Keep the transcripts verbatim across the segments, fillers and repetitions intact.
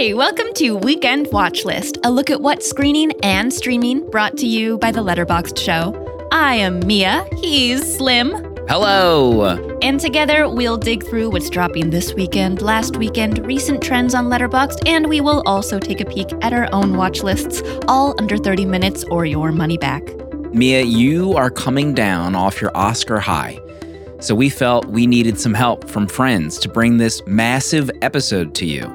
Hey, welcome to Weekend Watchlist, a look at what's screening and streaming brought to you by the Letterboxd show. I am Mia, he's Slim. Hello. And together we'll dig through what's dropping this weekend, last weekend, recent trends on Letterboxd, and we will also take a peek at our own watch lists, all under thirty minutes or your money back. Mia, you are coming down off your Oscar high. So we felt we needed some help from friends to bring this massive episode to you.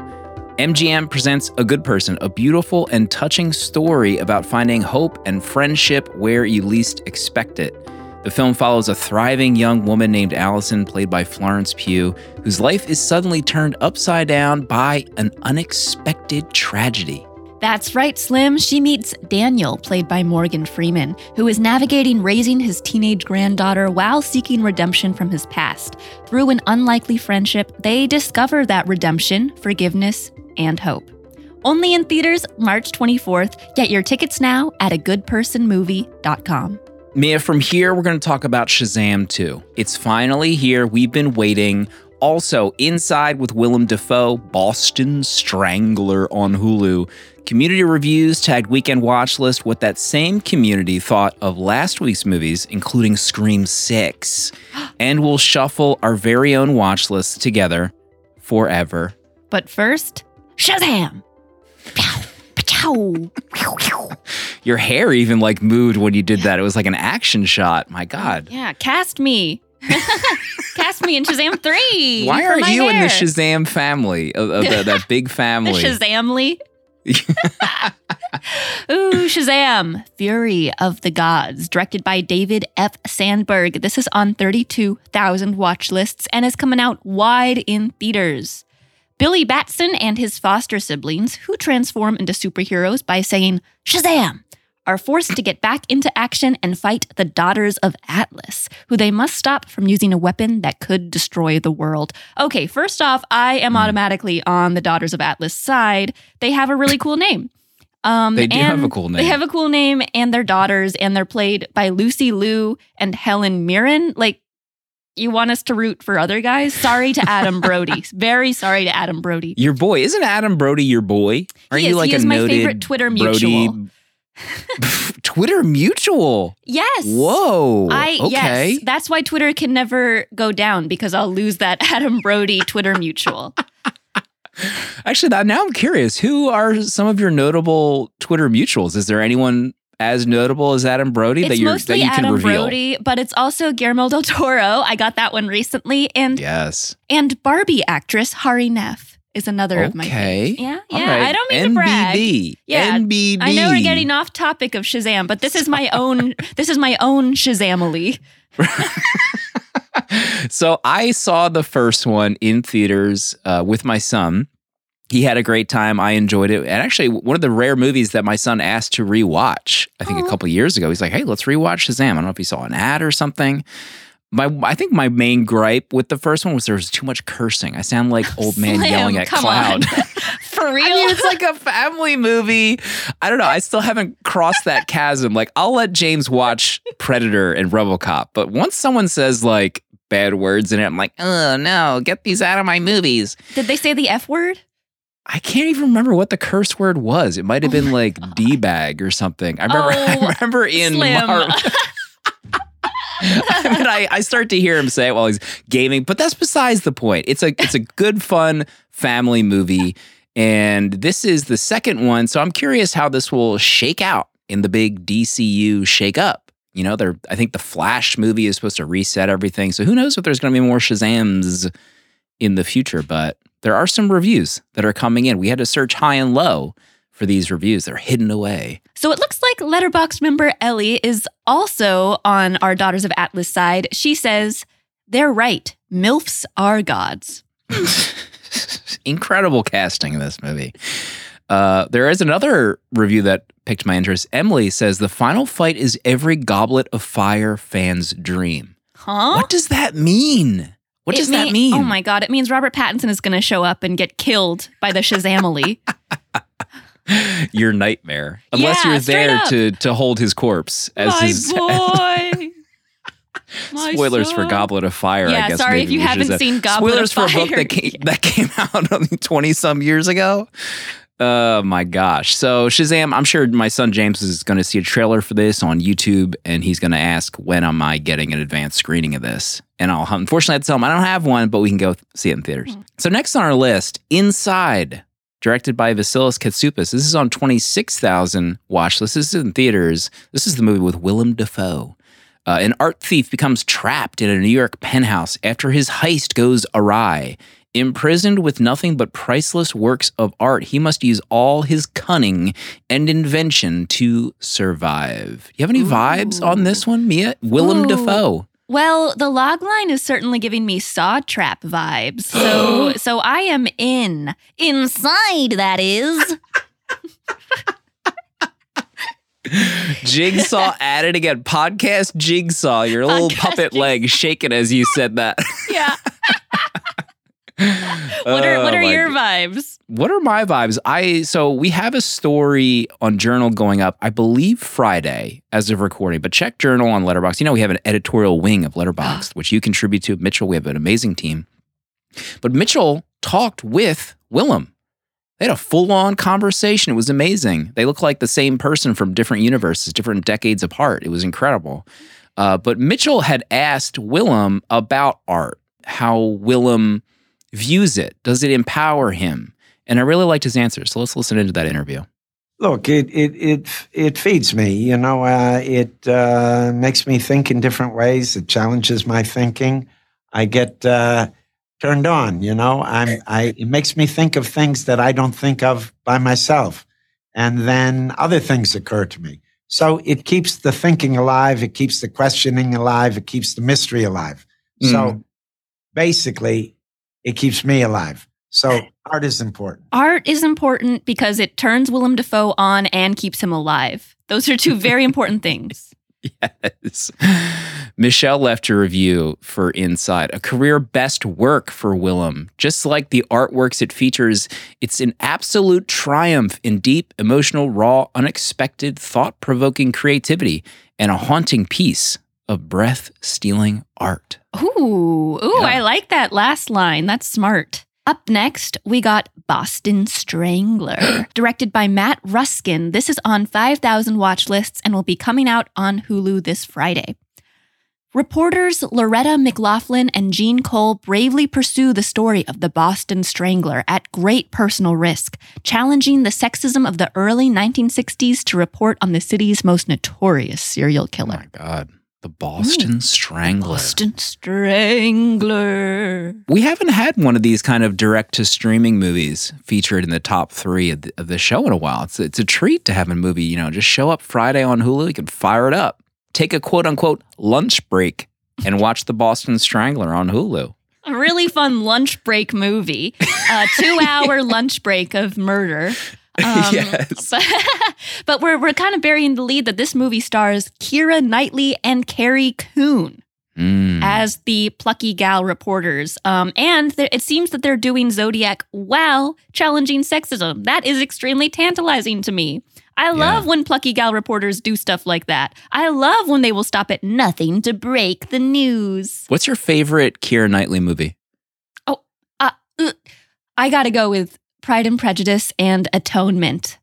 M G M presents A Good Person, a beautiful and touching story about finding hope and friendship where you least expect it. The film follows a thriving young woman named Allison, played by Florence Pugh, whose life is suddenly turned upside down by an unexpected tragedy. That's right, Slim. She meets Daniel, played by Morgan Freeman, who is navigating raising his teenage granddaughter while seeking redemption from his past. Through an unlikely friendship, they discover that redemption, forgiveness, and hope. Only in theaters March twenty-fourth. Get your tickets now at a good person movie dot com. Mia, from here, we're going to talk about Shazam two. It's finally here. We've been waiting. Also, Inside with Willem Dafoe, Boston Strangler on Hulu. Community reviews tagged Weekend Watchlist what that same community thought of last week's movies, including Scream six. And we'll shuffle our very own watch lists together forever. But first, Shazam! Your hair even like moved when you did that. It was like an action shot. My God. Yeah, cast me. Cast me in Shazam three. Why aren't you hair. in the Shazam family? Of, of the, that big family. The Shazamily. Ooh, Shazam, Fury of the Gods, directed by David F. Sandberg. This is on thirty-two thousand watch lists and is coming out wide in theaters. Billy Batson and his foster siblings, who transform into superheroes by saying, Shazam, are forced to get back into action and fight the Daughters of Atlas, who they must stop from using a weapon that could destroy the world. Okay, first off, I am automatically on the Daughters of Atlas side. They have a really cool name. Um, they do have a cool name. They have a cool name, and they're daughters, and they're played by Lucy Liu and Helen Mirren. Like, you want us to root for other guys? Sorry to Adam Brody. Very sorry to Adam Brody. Your boy. Isn't Adam Brody your boy? Aren't he is. You like he a is my noted favorite Twitter mutual. Brody Twitter mutual. Yes. Whoa. I, okay. Yes. That's why Twitter can never go down, because I'll lose that Adam Brody Twitter mutual. Actually, now I'm curious. Who are some of your notable Twitter mutuals? Is there anyone as notable as Adam Brody it's that you that you can Adam reveal? It's mostly Adam Brody, but it's also Guillermo del Toro. I got that one recently, and yes, and Barbie actress Hari Nef is another okay. of my favorites. Yeah, yeah. Right. I don't mean N B D. To brag. Yeah, N B D. I know we're getting off topic of Shazam, but this is my own. This is my own Shazamily. So I saw the first one in theaters uh, with my son. He had a great time. I enjoyed it. And actually, one of the rare movies that my son asked to rewatch, I think Aww. a couple years ago, he's like, "Hey, let's rewatch Shazam." I don't know if he saw an ad or something. My, I think my main gripe with the first one was there was too much cursing. I sound like old man Slim, yelling at cloud. For real? I mean, it's like a family movie. I don't know. I still haven't crossed that chasm. Like, I'll let James watch Predator and RoboCop, but once someone says like bad words in it, I'm like, oh no, get these out of my movies. Did they say the F word? I can't even remember what the curse word was. It might have oh been like God. D-bag or something. I remember. Oh, I remember in Mar- and I, I start to hear him say it while he's gaming, but that's besides the point. It's a it's a good, fun family movie, and this is the second one. So I'm curious how this will shake out in the big D C U shake up. You know, they're I think the Flash movie is supposed to reset everything. So who knows if there's going to be more Shazams in the future? But there are some reviews that are coming in. We had to search high and low for these reviews. They're hidden away. So it looks like Letterboxd member Ellie is also on our Daughters of Atlas side. She says, they're right. MILFs are gods. Incredible casting in this movie. Uh, there is another review that piqued my interest. Emily says, the final fight is every Goblet of Fire fan's dream. Huh? What does that mean? What it does mean- that mean? Oh my God. It means Robert Pattinson is going to show up and get killed by the Shazamily. Your nightmare, unless yeah, you're there to, to hold his corpse as my his boy. My spoilers son. for Goblet of Fire. Yeah, I guess sorry if you haven't a, seen Goblet of Fire. Spoilers for a book that came, yeah. that came out twenty some years ago. Oh, uh, my gosh. So Shazam, I'm sure my son James is going to see a trailer for this on YouTube, and he's going to ask, when am I getting an advanced screening of this? And I'll unfortunately have to tell him I don't have one, but we can go see it in theaters. Mm. So next on our list, Inside, directed by Vasilis Katsoupis. This is on twenty-six thousand watch lists. This is in theaters. This is the movie with Willem Dafoe. Uh, an art thief becomes trapped in a New York penthouse after his heist goes awry. Imprisoned with nothing but priceless works of art, he must use all his cunning and invention to survive. You have any Ooh. vibes on this one, Mia? Willem Ooh. Dafoe. Well, the logline is certainly giving me Saw Trap vibes. So, so I am in. Inside, that is. Jigsaw at it again. Podcast Jigsaw. Your Podcast little puppet Jigsaw. Leg shaking as you said that. Yeah. What are what are oh your God. vibes? What are my vibes? I so we have a story on Journal going up, I believe Friday as of recording, but check Journal on Letterboxd. You know, we have an editorial wing of Letterboxd, which you contribute to. Mitchell, we have an amazing team. But Mitchell talked with Willem. They had a full-on conversation. It was amazing. They look like the same person from different universes, different decades apart. It was incredible. Uh, but Mitchell had asked Willem about art, how Willem views it. Does it empower him? And I really liked his answer. So let's listen into that interview. Look, it it it it feeds me. You know, uh, it uh, makes me think in different ways. It challenges my thinking. I get uh, turned on. You know, I'm. I it makes me think of things that I don't think of by myself, and then other things occur to me. So it keeps the thinking alive. It keeps the questioning alive. It keeps the mystery alive. Mm. So basically, it keeps me alive. So art is important. Art is important because it turns Willem Dafoe on and keeps him alive. Those are two very important things. Yes. Michelle left a review for Inside. A career best work for Willem. Just like the artworks it features, it's an absolute triumph in deep, emotional, raw, unexpected, thought-provoking creativity and a haunting piece of breath-stealing art. Ooh, ooh, yeah. I like that last line. That's smart. Up next, we got Boston Strangler, directed by Matt Ruskin. This is on five thousand watch lists and will be coming out on Hulu this Friday. Reporters Loretta McLaughlin and Jean Cole bravely pursue the story of the Boston Strangler at great personal risk, challenging the sexism of the early nineteen sixties to report on the city's most notorious serial killer. Oh my God. The Boston Ooh, Strangler. Boston Strangler. We haven't had one of these kind of direct-to-streaming movies featured in the top three of the, of the show in a while. It's, it's a treat to have a movie, you know, just show up Friday on Hulu. You can fire it up. Take a quote-unquote lunch break and watch The Boston Strangler on Hulu. A really fun lunch break movie. A two-hour lunch break of murder. Um, yes. But, but we're we're kind of burying the lead that this movie stars Keira Knightley and Carrie Coon mm. as the plucky gal reporters. Um, and th- it seems that they're doing Zodiac while challenging sexism. That is extremely tantalizing to me. I love yeah. when plucky gal reporters do stuff like that. I love when they will stop at nothing to break the news. What's your favorite Keira Knightley movie? Oh, uh, uh, I gotta go with Pride and Prejudice and Atonement.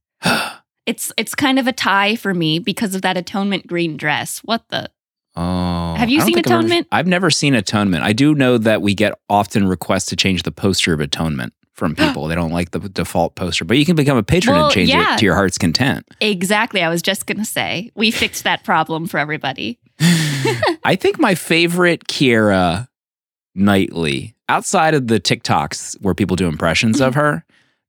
It's it's kind of a tie for me because of that Atonement green dress. What the? Oh, have you seen Atonement? I've, ever, I've never seen Atonement. I do know that we get often requests to change the poster of Atonement from people. They don't like the default poster, but you can become a patron well, and change yeah. it to your heart's content. Exactly. I was just going to say, we fixed that problem for everybody. I think my favorite Keira Knightley, outside of the TikToks where people do impressions of her,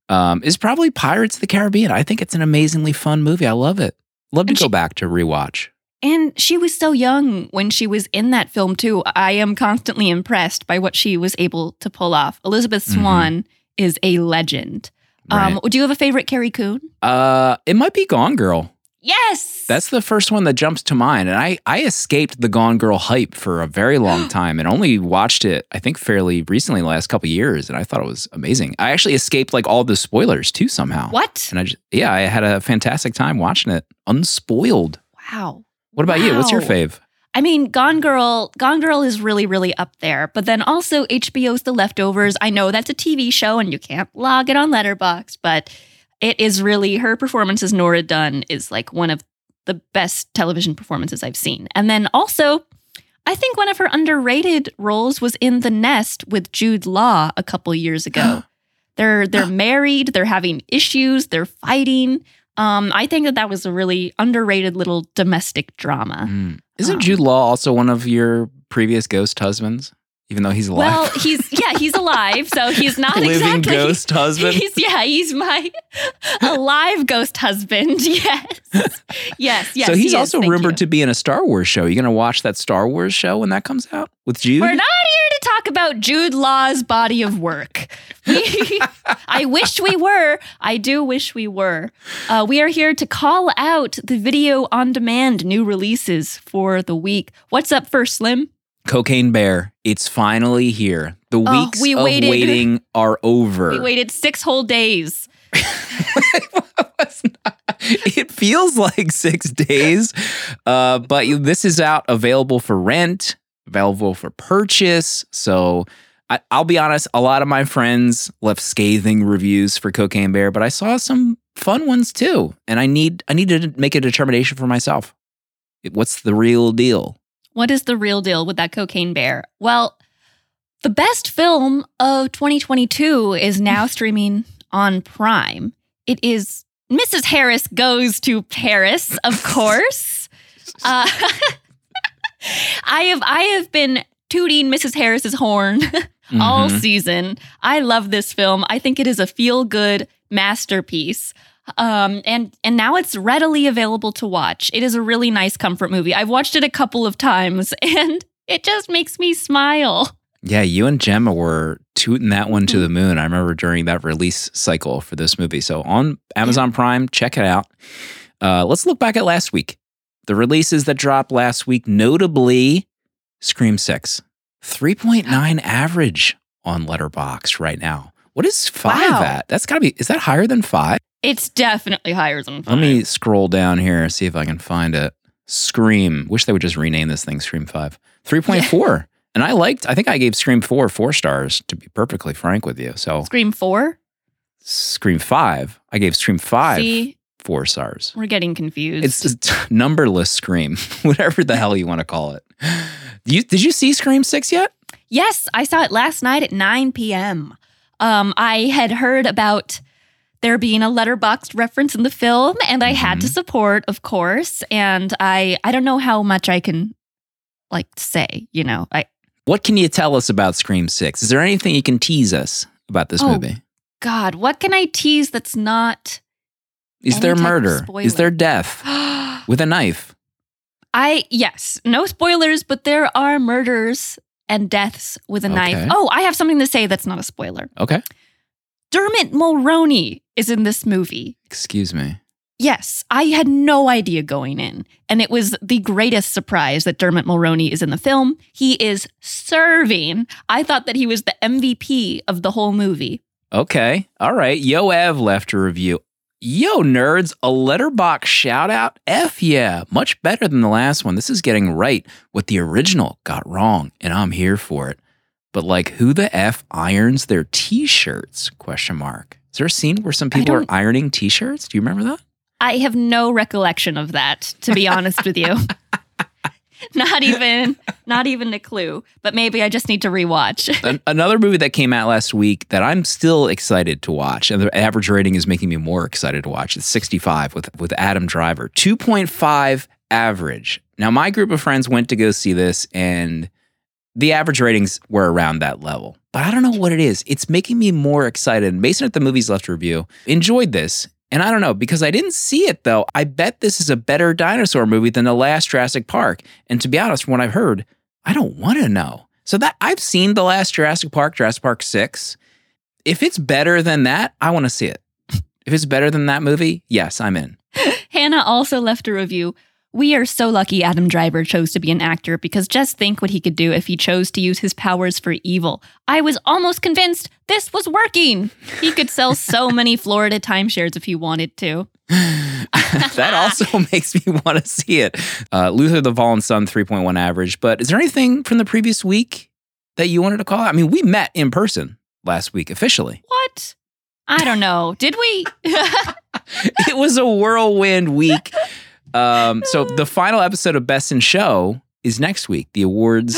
Um, is probably Pirates of the Caribbean. I think it's an amazingly fun movie. I love it. Love to she, go back to rewatch. And she was so young when she was in that film, too. I am constantly impressed by what she was able to pull off. Elizabeth Swann mm-hmm. is a legend. Right. Um, do you have a favorite Carrie Coon? Uh, it might be Gone Girl. Yes! That's the first one that jumps to mind. And I, I escaped the Gone Girl hype for a very long time and only watched it, I think, fairly recently, the last couple of years. And I thought it was amazing. I actually escaped like all the spoilers too somehow. What? And I just, yeah, I had a fantastic time watching it unspoiled. Wow. What about wow. you? What's your fave? I mean, Gone Girl, Gone Girl is really, really up there. But then also H B O's The Leftovers. I know that's a T V show and you can't log it on Letterboxd, but it is really, her performance as Nora Dunn is like one of the best television performances I've seen. And then also, I think one of her underrated roles was in The Nest with Jude Law a couple years ago. They're they're married, they're having issues, they're fighting. Um, I think that that was a really underrated little domestic drama. Mm. Isn't um, Jude Law also one of your previous ghost husbands? Even though he's alive. Well, he's yeah, he's alive, so he's not living exactly living ghost husband. He's, yeah, he's my alive ghost husband. Yes, yes, yes. So he's he also is, rumored you. to be in a Star Wars show. You gonna watch that Star Wars show when that comes out with Jude? We're not here to talk about Jude Law's body of work. We, I wish we were. I do wish we were. Uh, we are here to call out the video on demand new releases for the week. What's up first, Slim? Cocaine Bear, it's finally here. The oh, weeks we of waited. waiting are over. We waited six whole days. It feels like six days, uh, but this is out, available for rent, available for purchase. So I, I'll be honest, a lot of my friends left scathing reviews for Cocaine Bear, but I saw some fun ones too, and I need I need to make a determination for myself. What's the real deal? What is the real deal with that Cocaine Bear? Well, the best film of twenty twenty-two is now streaming on Prime. It is Missus Harris Goes to Paris, of course. Uh, I have I have been tooting Missus Harris's horn all mm-hmm. season. I love this film. I think it is a feel-good masterpiece. Um, and, and now it's readily available to watch. It is a really nice comfort movie. I've watched it a couple of times and it just makes me smile. Yeah, you and Gemma were tooting that one to the moon. I remember during that release cycle for this movie. So on Amazon yeah. Prime, check it out. Uh, let's look back at last week. The releases that dropped last week, notably Scream six, three point nine average on Letterboxd right now. What is five wow. at? That's gotta be, is that higher than five? It's definitely higher than five. Let me scroll down here and see if I can find it. Scream. Wish they would just rename this thing Scream five. three point four. And I liked, I think I gave Scream four four stars, to be perfectly frank with you. So Scream four? Scream five. I gave Scream five see, four stars. We're getting confused. It's just numberless Scream, whatever the hell you want to call it. You, did you see Scream six yet? Yes, I saw it last night at nine p.m. Um, I had heard about there being a Letterboxd reference in the film, and I mm-hmm. had to support, of course. And I, I don't know how much I can, like, say, you know. I. What can you tell us about Scream six? Is there anything you can tease us about this oh, movie? God, what can I tease that's not? Is there murder? Is there death with a knife? I, yes, no spoilers, but there are murders and deaths with a okay. knife. Oh, I have something to say that's not a spoiler. Okay. Dermot Mulroney is in this movie. Excuse me. Yes, I had no idea going in. And it was the greatest surprise that Dermot Mulroney is in the film. He is serving. I thought that he was the M V P of the whole movie. Okay. All right. Yo, Ev left a review. Yo, nerds, a Letterboxd shout out. F yeah. Much better than the last one. This is getting right what the original got wrong, and I'm here for it. But like, who the F irons their T-shirts, question mark. Is there a scene where some people are ironing T-shirts? Do you remember that? I have no recollection of that, to be honest with you. Not even, not even a clue. But maybe I just need to rewatch. An- another movie that came out last week that I'm still excited to watch, and the average rating is making me more excited to watch, it's sixty-five with, with Adam Driver. two point five average. Now, my group of friends went to go see this, and the average ratings were around that level. But I don't know what it is. It's making me more excited. Mason at the Movies left a review. Enjoyed this. And I don't know, because I didn't see it, though. I bet this is a better dinosaur movie than the last Jurassic Park. And to be honest, from what I've heard, I don't want to know. So that I've seen the last Jurassic Park, Jurassic Park six. If it's better than that, I want to see it. If it's better than that movie, yes, I'm in. Hannah also left a review. We are so lucky Adam Driver chose to be an actor, because just think what he could do if he chose to use his powers for evil. I was almost convinced this was working. He could sell so many Florida timeshares if he wanted to. That also makes me want to see it. Uh, Luther, The Vol and Son, three point one average. But is there anything from the previous week that you wanted to call out? I mean, we met in person last week, officially. What? I don't know. Did we? It was a whirlwind week. Um, so the final episode of Best in Show is next week, the awards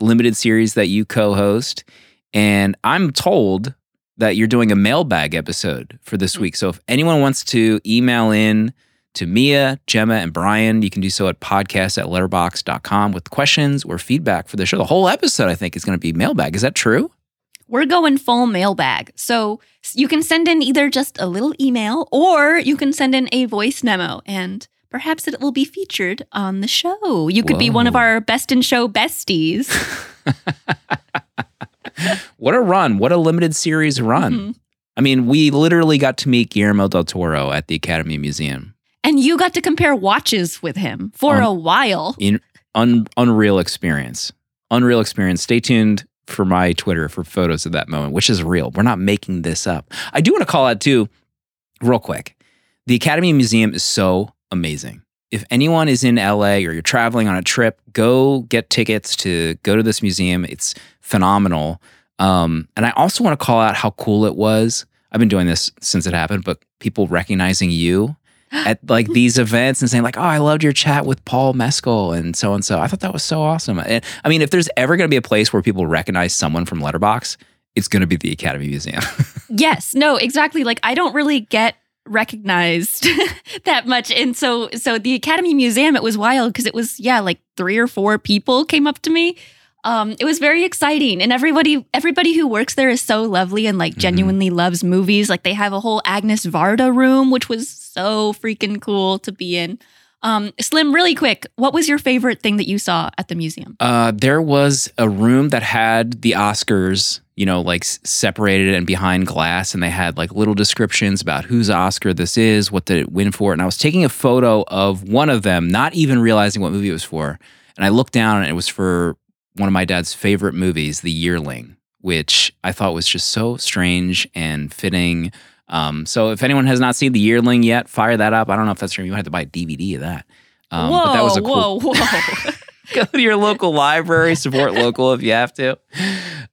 limited series that you co-host. And I'm told that you're doing a mailbag episode for this week. So if anyone wants to email in to Mia, Gemma, and Brian, you can do so at podcast at letterboxd dot com with questions or feedback for the show. The whole episode, I think, is going to be mailbag. Is that true? We're going full mailbag. So you can send in either just a little email or you can send in a voice memo, and perhaps it will be featured on the show. You could Whoa. be one of our Best in Show besties. What a run. What a limited series run. Mm-hmm. I mean, we literally got to meet Guillermo del Toro at the Academy Museum. And you got to compare watches with him for um, a while. In, un, unreal experience. Unreal experience. Stay tuned for my Twitter for photos of that moment, which is real. We're not making this up. I do want to call out, too, real quick. The Academy Museum is so amazing. If anyone is in L A or you're traveling on a trip, go get tickets to go to this museum. It's phenomenal. Um, and I also want to call out how cool it was. I've been doing this since it happened, but people recognizing you at like these events and saying like, oh, I loved your chat with Paul Mescal and so-and-so. I thought that was so awesome. And, I mean, if there's ever going to be a place where people recognize someone from Letterboxd, it's going to be the Academy Museum. Yes, no, exactly. Like I don't really get recognized that much. And so so the Academy Museum, it was wild because it was, yeah, like three or four people came up to me. Um, it was very exciting. And everybody everybody who works there is so lovely and like genuinely mm-hmm. loves movies. Like they have a whole Agnes Varda room, which was so freaking cool to be in. Um, Slim, really quick, what was your favorite thing that you saw at the museum? Uh, there was a room that had the Oscars, you know, like separated and behind glass, and they had like little descriptions about whose Oscar this is, what did it win for. And I was taking a photo of one of them, not even realizing what movie it was for. And I looked down and it was for one of my dad's favorite movies, The Yearling, which I thought was just so strange and fitting. Um, so if anyone has not seen The Yearling yet, fire that up. I don't know if that's from you. You have to buy a D V D of that. Um, whoa, but that was a cool... whoa, whoa. Go to your local library, support local if you have to.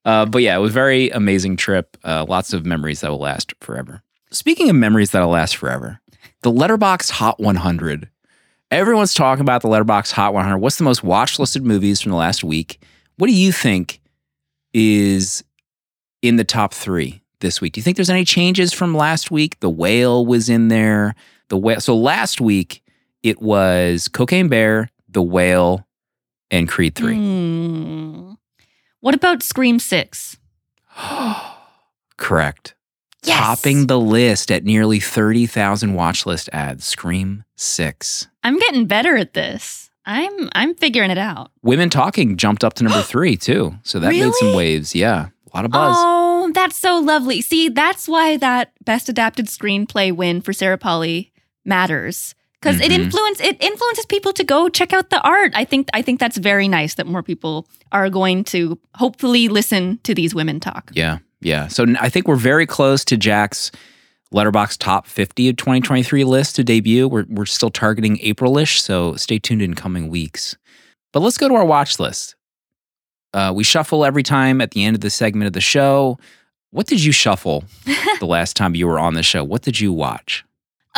Uh, but yeah, it was a very amazing trip. Uh, lots of memories that will last forever. Speaking of memories that will last forever, the Letterboxd Hot one hundred. Everyone's talking about the Letterboxd Hot one hundred. What's the most watch-listed movies from the last week? What do you think is in the top three this week? Do you think there's any changes from last week? The Whale was in there. The Whale. So last week, it was Cocaine Bear, The Whale, and Creed three. Mm. What about Scream six? Correct. Yes. Topping the list at nearly thirty thousand watch list ads. Scream six. I'm getting better at this. I'm I'm figuring it out. Women Talking jumped up to number three, too. So that really? made some waves. Yeah. A lot of buzz. Oh, that's so lovely. See, that's why that Best Adapted Screenplay win for Sarah Polley matters. Because mm-hmm. it influence it influences people to go check out the art. I think I think that's very nice that more people are going to hopefully listen to these women talk. Yeah, yeah. So I think we're very close to Jack's Letterboxd Top fifty of twenty twenty-three list to debut. We're we're still targeting April-ish, so stay tuned in coming weeks. But let's go to our watch list. Uh, we shuffle every time at the end of the segment of the show. What did you shuffle the last time you were on the show? What did you watch?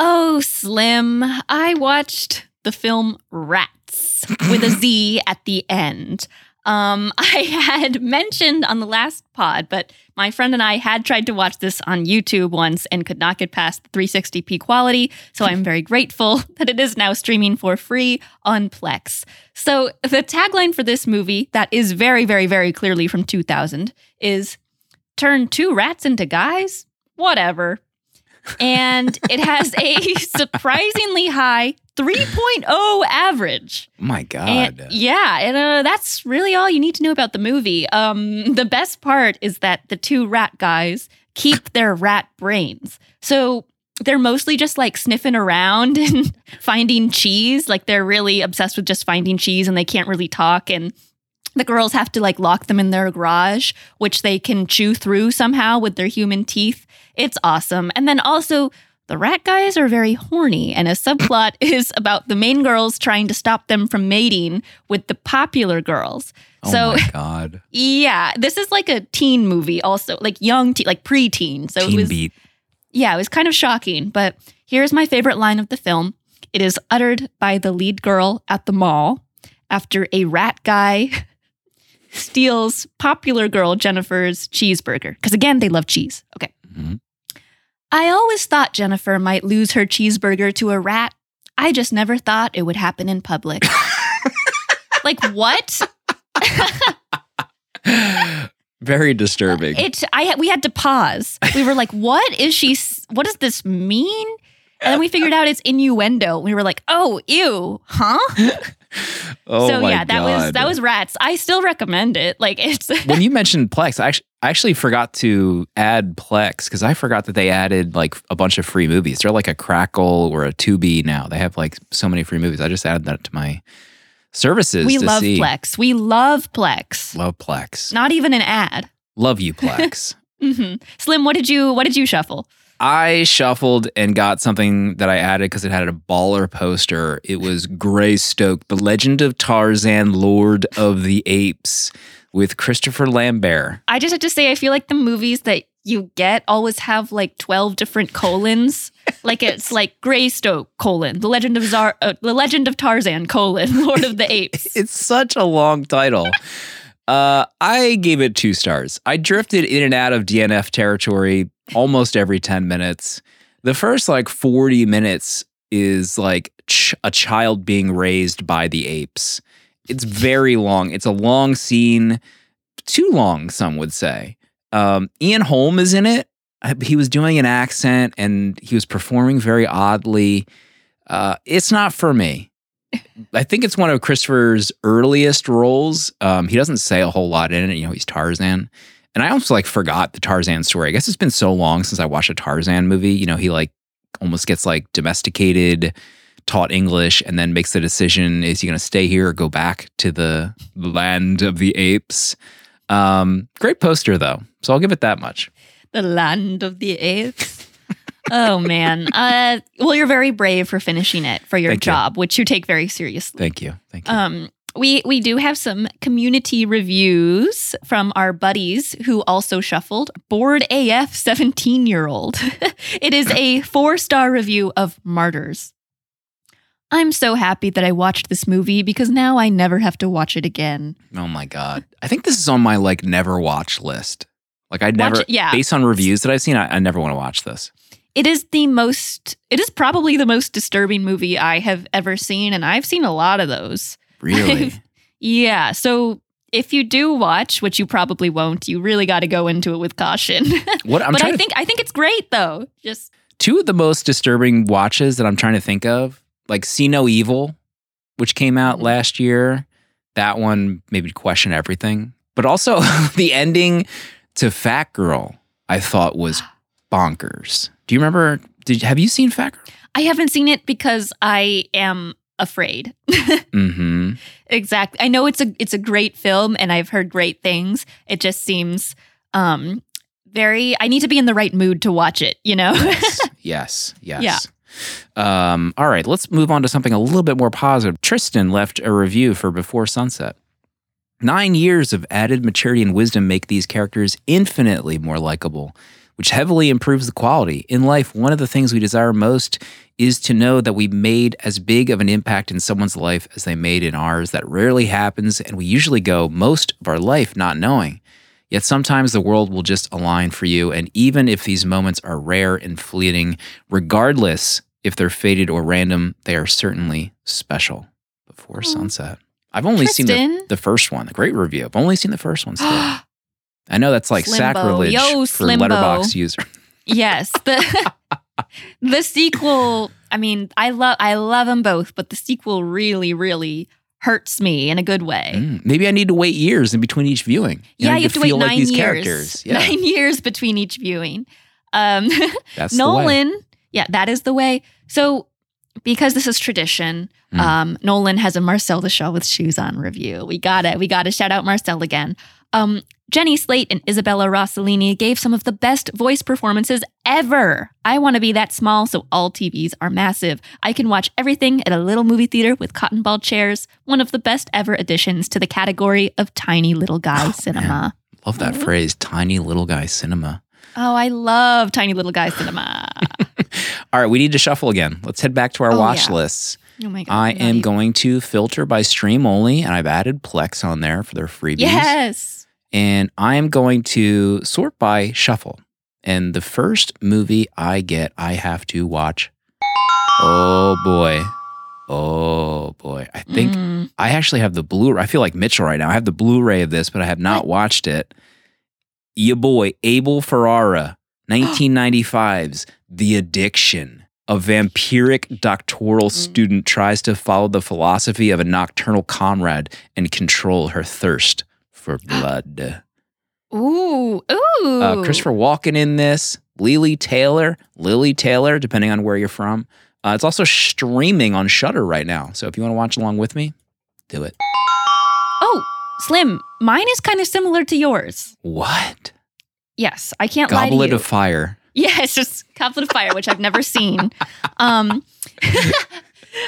Oh, Slim, I watched the film Rats with a Z at the end. Um, I had mentioned on the last pod, but my friend and I had tried to watch this on YouTube once and could not get past the three sixty p quality, so I'm very grateful that it is now streaming for free on Plex. So the tagline for this movie that is very, very, very clearly from two thousand is, "Turn two rats into guys? Whatever." And it has a surprisingly high three point oh average. My God. And, yeah. And uh, that's really all you need to know about the movie. Um, the best part is that the two rat guys keep their rat brains. So they're mostly just like sniffing around and finding cheese. Like they're really obsessed with just finding cheese and they can't really talk. And the girls have to like lock them in their garage, which they can chew through somehow with their human teeth. It's awesome. And then also The rat guys are very horny, and a subplot is about the main girls trying to stop them from mating with the popular girls. Oh so, my God. Yeah. This is like a teen movie also, like young, teen, like preteen. So teen it was, beat. Yeah, it was kind of shocking. But here's my favorite line of the film. It is uttered by the lead girl at the mall after a rat guy steals popular girl Jennifer's cheeseburger. Because again, they love cheese. Okay. Mm-hmm. I always thought Jennifer might lose her cheeseburger to a rat. I just never thought it would happen in public. Like, what? Very disturbing. It. I. We had to pause. We were like, what is she? What does this mean? And then we figured out it's innuendo. We were like, oh, ew, huh? Oh so my yeah, that God. was that was Rats. I still recommend it. Like it's when you mentioned Plex, I actually, I actually forgot to add Plex because I forgot that they added like a bunch of free movies. They're like a Crackle or a Tubi now. They have like so many free movies. I just added that to my services. We to love see. Plex. We love Plex. Love Plex. Not even an ad. Love you, Plex. Mm-hmm. Slim, what did you what did you shuffle? I shuffled and got something that I added because it had a baller poster. It was Greystoke, The Legend of Tarzan, Lord of the Apes with Christopher Lambert. I just have to say, I feel like the movies that you get always have like twelve different colons. Like it's like Greystoke, colon, The Legend of Zar- uh, The Legend of Tarzan, colon, Lord of the Apes. It's such a long title. Uh, I gave it two stars. I drifted in and out of D N F territory almost every ten minutes. The first like forty minutes is like ch- a child being raised by the apes. It's very long. It's a long scene. Too long, some would say. Um, Ian Holm is in it. He was doing an accent and he was performing very oddly. Uh, it's not for me. I think it's one of Christopher's earliest roles. Um, he doesn't say a whole lot in it. You know, he's Tarzan. And I almost like forgot the Tarzan story. I guess it's been so long since I watched a Tarzan movie. You know, he like almost gets like domesticated, taught English, and then makes the decision, is he going to stay here or go back to the land of the apes? Um, great poster though. So I'll give it that much. The land of the apes. Oh, man. Uh, well, you're very brave for finishing it for your Thank job, you. Which you take very seriously. Thank you. Thank you. Um, we, we do have some community reviews from our buddies who also shuffled. Bored A F seventeen-year-old. It is a four-star review of Martyrs. I'm so happy that I watched this movie because now I never have to watch it again. Oh, my God. I think this is on my, like, never watch list. Like, I never, it, yeah. based on reviews that I've seen, I, I never want to watch this. It is the most, it is probably the most disturbing movie I have ever seen. And I've seen a lot of those. Really? Yeah. So if you do watch, which you probably won't, you really got to go into it with caution. What? I'm but I think, th- I think it's great though. Just two of the most disturbing watches that I'm trying to think of, like See No Evil, which came out mm-hmm. last year. That one made me question everything. But also the ending to Fat Girl, I thought was bonkers. Do you remember, did have you seen Fat Girl? I haven't seen it because I am afraid. Mm-hmm. Exactly. I know it's a it's a great film and I've heard great things. It just seems um, very, I need to be in the right mood to watch it, you know? Yes, yes, yes. Yeah. Um, all right, let's move on to something a little bit more positive. Tristan left a review for Before Sunset. Nine years of added maturity and wisdom make these characters infinitely more likable, which heavily improves the quality. In life, one of the things we desire most is to know that we made as big of an impact in someone's life as they made in ours. That rarely happens, and we usually go most of our life not knowing. Yet sometimes the world will just align for you, and even if these moments are rare and fleeting, regardless if they're fated or random, they are certainly special. Before mm. Sunset. I've only Tristan. seen the, the first one, the great review. I've only seen the first one still. I know that's like Slimbo. sacrilege Yo, for Letterboxd user. Yes. The, the sequel, I mean, I love I love them both, but the sequel really, really hurts me in a good way. Mm, maybe I need to wait years in between each viewing. You yeah, know, you have to wait nine like these years. Characters. Yeah. Nine years between each viewing. Um, that's Nolan, the way. Yeah, that is the way. So because this is tradition, mm. um, Nolan has a Marcel the Shell with Shoes on review. We got it. We got to shout out Marcel again. Um, Jenny Slate and Isabella Rossellini gave some of the best voice performances ever. I want to be that small, so all T Vs are massive. I can watch everything at a little movie theater with cotton ball chairs. One of the best ever additions to the category of tiny little guy oh, cinema. Man. Love that mm-hmm. phrase, tiny little guy cinema. Oh, I love tiny little guy cinema. All right, we need to shuffle again. Let's head back to our oh, watch yeah. lists. Oh my God. I am even. going to filter by stream only, and I've added Plex on there for their freebies. Yes. And I am going to sort by shuffle. And the first movie I get, I have to watch. Oh, boy. Oh, boy. I think mm. I actually have the Blu-ray. I feel like Mitchell right now. I have the Blu-ray of this, but I have not what? watched it. Your boy, Abel Ferrara, nineteen ninety-five's The Addiction. A vampiric doctoral mm. student tries to follow the philosophy of a nocturnal comrade and control her thirst for blood. Ooh, ooh. Uh, Christopher Walken in this. Lily Taylor. Lily Taylor, depending on where you're from. Uh, it's also streaming on Shudder right now. So if you want to watch along with me, do it. Oh, Slim, mine is kind of similar to yours. What? Yes, I can't Goblet lie to you. Goblet of Fire. Yeah, it's just Goblet of Fire, which I've never seen. Um,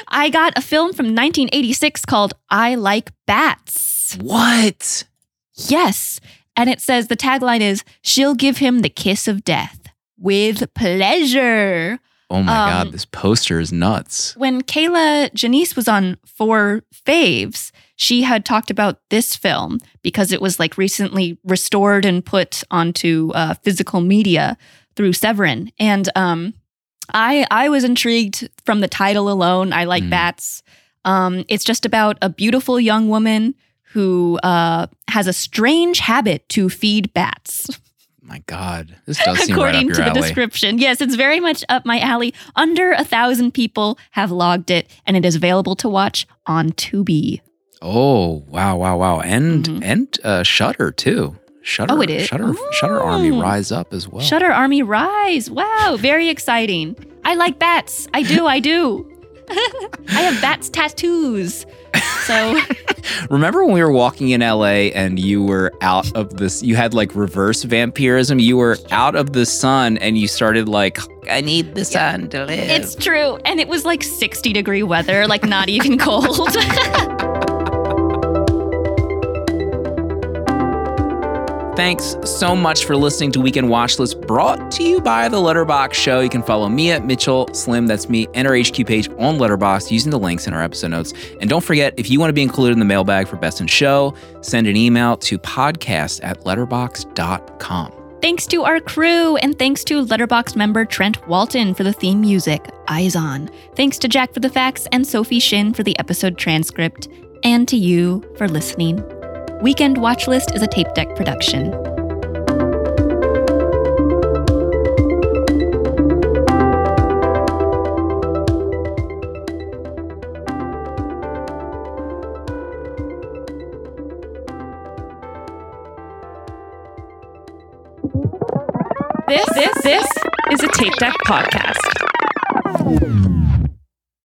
I got a film from nineteen eighty-six called I Like Bats. What? Yes. And it says, the tagline is, she'll give him the kiss of death with pleasure. Oh my um, God, this poster is nuts. When Kayla Janice was on Four Faves, she had talked about this film because it was like recently restored and put onto uh, physical media through Severin. And um, I I was intrigued from the title alone, I Like mm. Bats. Um, it's just about a beautiful young woman who uh, has a strange habit to feed bats. My God, this does seem right up your alley. According to the description. Yes, it's very much up my alley. Under a thousand people have logged it, and it is available to watch on Tubi. Oh, wow, wow, wow. And mm-hmm. and uh, Shudder, too. Shudder, oh, it is? Shudder, oh. Shudder Army Rise Up as well. Shudder Army Rise. Wow, very exciting. I like bats. I do, I do. I have bats tattoos. So, remember when we were walking in L A and you were out of this, you had like reverse vampirism. You were out of the sun and you started like, I need the sun to live. It's true. And it was like sixty degree weather, like not even cold. Thanks so much for listening to Weekend Watchlist, brought to you by The Letterboxd Show. You can follow me at Mitchell Slim, that's me, and our H Q page on Letterboxd using the links in our episode notes. And don't forget, if you want to be included in the mailbag for Best in Show, send an email to podcast at letterboxd dot com. Thanks to our crew, and thanks to Letterboxd member Trent Walton for the theme music, Eyes On. Thanks to Jack for the facts and Sophie Shin for the episode transcript, and to you for listening. Weekend Watchlist is a Tape Deck production. This, this, this is a Tape Deck podcast.